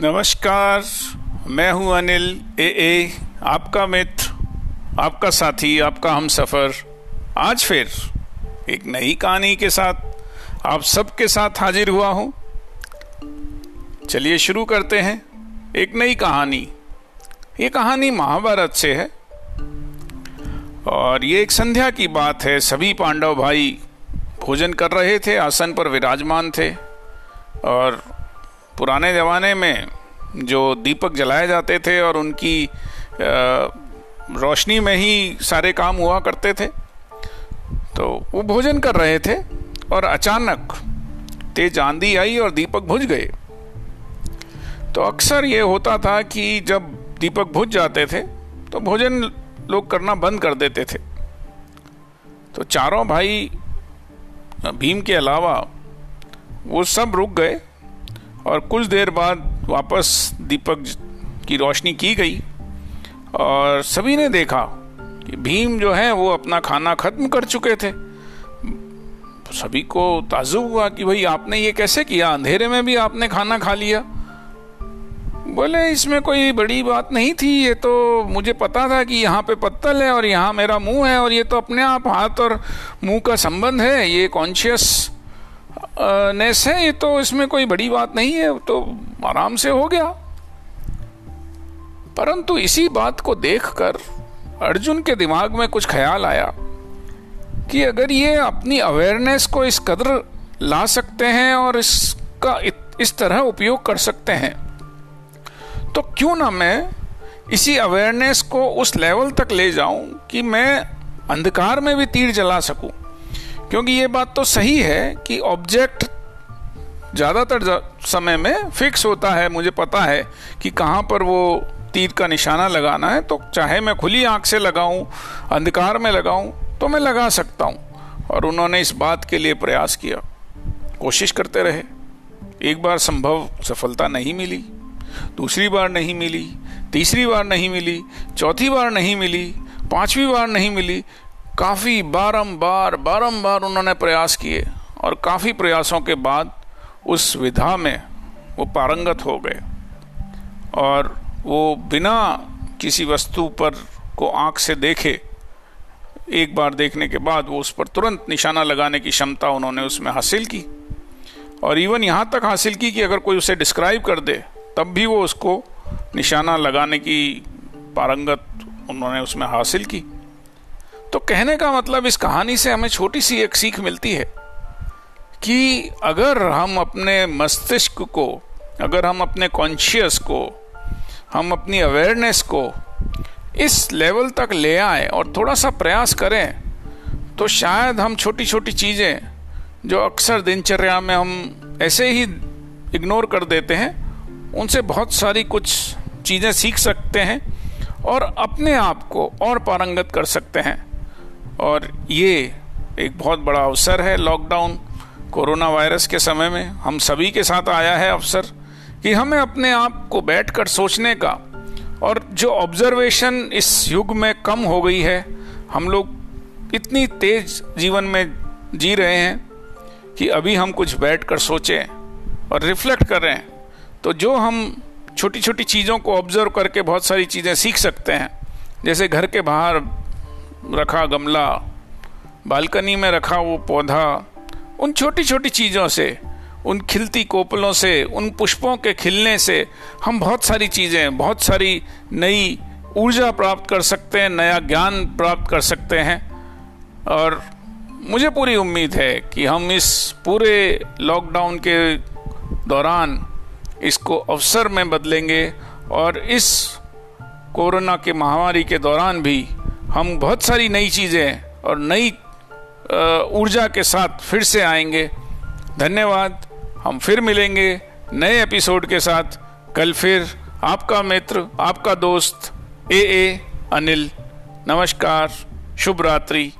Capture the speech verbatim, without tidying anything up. नमस्कार, मैं हूं अनिल ए ए आपका मित्र, आपका साथी, आपका हमसफ़र। आज फिर एक नई कहानी के साथ आप सबके साथ हाजिर हुआ हूं। चलिए शुरू करते हैं एक नई कहानी। ये कहानी महाभारत से है और ये एक संध्या की बात है। सभी पांडव भाई भोजन कर रहे थे, आसन पर विराजमान थे। और पुराने ज़माने में जो दीपक जलाए जाते थे और उनकी रोशनी में ही सारे काम हुआ करते थे, तो वो भोजन कर रहे थे और अचानक तेज आंधी आई और दीपक बुझ गए। तो अक्सर ये होता था कि जब दीपक बुझ जाते थे तो भोजन लोग करना बंद कर देते थे। तो चारों भाई भीम के अलावा वो सब रुक गए और कुछ देर बाद वापस दीपक की रोशनी की गई और सभी ने देखा कि भीम जो है वो अपना खाना ख़त्म कर चुके थे। सभी को ताज्जुब हुआ कि भाई आपने ये कैसे किया, अंधेरे में भी आपने खाना खा लिया। बोले इसमें कोई बड़ी बात नहीं थी, ये तो मुझे पता था कि यहाँ पे पत्तल है और यहाँ मेरा मुंह है और ये तो अपने आप हाथ और मुंह का संबंध है, ये कॉन्शियस नेस है, ये तो इसमें कोई बड़ी बात नहीं है, तो आराम से हो गया। परंतु इसी बात को देखकर अर्जुन के दिमाग में कुछ ख्याल आया कि अगर ये अपनी अवेयरनेस को इस कदर ला सकते हैं और इसका इस तरह उपयोग कर सकते हैं, तो क्यों ना मैं इसी अवेयरनेस को उस लेवल तक ले जाऊं कि मैं अंधकार में भी तीर जला सकूं। क्योंकि ये बात तो सही है कि ऑब्जेक्ट ज़्यादातर समय में फिक्स होता है, मुझे पता है कि कहाँ पर वो तीर का निशाना लगाना है, तो चाहे मैं खुली आंख से लगाऊं, अंधकार में लगाऊं, तो मैं लगा सकता हूँ। और उन्होंने इस बात के लिए प्रयास किया, कोशिश करते रहे। एक बार संभव सफलता नहीं मिली, दूसरी बार नहीं मिली, तीसरी बार नहीं मिली, चौथी बार नहीं मिली, पांचवी बार नहीं मिली। काफ़ी बारंबार बारंबार उन्होंने प्रयास किए और काफ़ी प्रयासों के बाद उस विधा में वो पारंगत हो गए और वो बिना किसी वस्तु पर को आंख से देखे, एक बार देखने के बाद वो उस पर तुरंत निशाना लगाने की क्षमता उन्होंने उसमें हासिल की। और इवन यहाँ तक हासिल की कि अगर कोई उसे डिस्क्राइब कर दे तब भी वो उसको निशाना लगाने की पारंगत उन्होंने उसमें हासिल की। तो कहने का मतलब, इस कहानी से हमें छोटी सी एक सीख मिलती है कि अगर हम अपने मस्तिष्क को, अगर हम अपने कॉन्शियस को, हम अपनी अवेयरनेस को इस लेवल तक ले आए और थोड़ा सा प्रयास करें, तो शायद हम छोटी छोटी चीज़ें जो अक्सर दिनचर्या में हम ऐसे ही इग्नोर कर देते हैं, उनसे बहुत सारी कुछ चीज़ें सीख सकते हैं और अपने आप को और पारंगत कर सकते हैं। और ये एक बहुत बड़ा अवसर है। लॉकडाउन, कोरोना वायरस के समय में हम सभी के साथ आया है अवसर कि हमें अपने आप को बैठकर सोचने का। और जो ऑब्जर्वेशन इस युग में कम हो गई है, हम लोग इतनी तेज जीवन में जी रहे हैं कि अभी हम कुछ बैठकर सोचें और रिफ्लेक्ट करें, तो जो हम छोटी छोटी चीज़ों को ऑब्जर्व करके बहुत सारी चीज़ें सीख सकते हैं। जैसे घर के बाहर रखा गमला, बालकनी में रखा वो पौधा, उन छोटी छोटी चीज़ों से, उन खिलती कोपलों से, उन पुष्पों के खिलने से हम बहुत सारी चीज़ें, बहुत सारी नई ऊर्जा प्राप्त कर सकते हैं, नया ज्ञान प्राप्त कर सकते हैं। और मुझे पूरी उम्मीद है कि हम इस पूरे लॉकडाउन के दौरान इसको अवसर में बदलेंगे और इस कोरोना के महामारी के दौरान भी हम बहुत सारी नई चीज़ें और नई ऊर्जा के साथ फिर से आएंगे। धन्यवाद। हम फिर मिलेंगे नए एपिसोड के साथ कल। फिर आपका मित्र, आपका दोस्त ए ए अनिल। नमस्कार, शुभ रात्रि।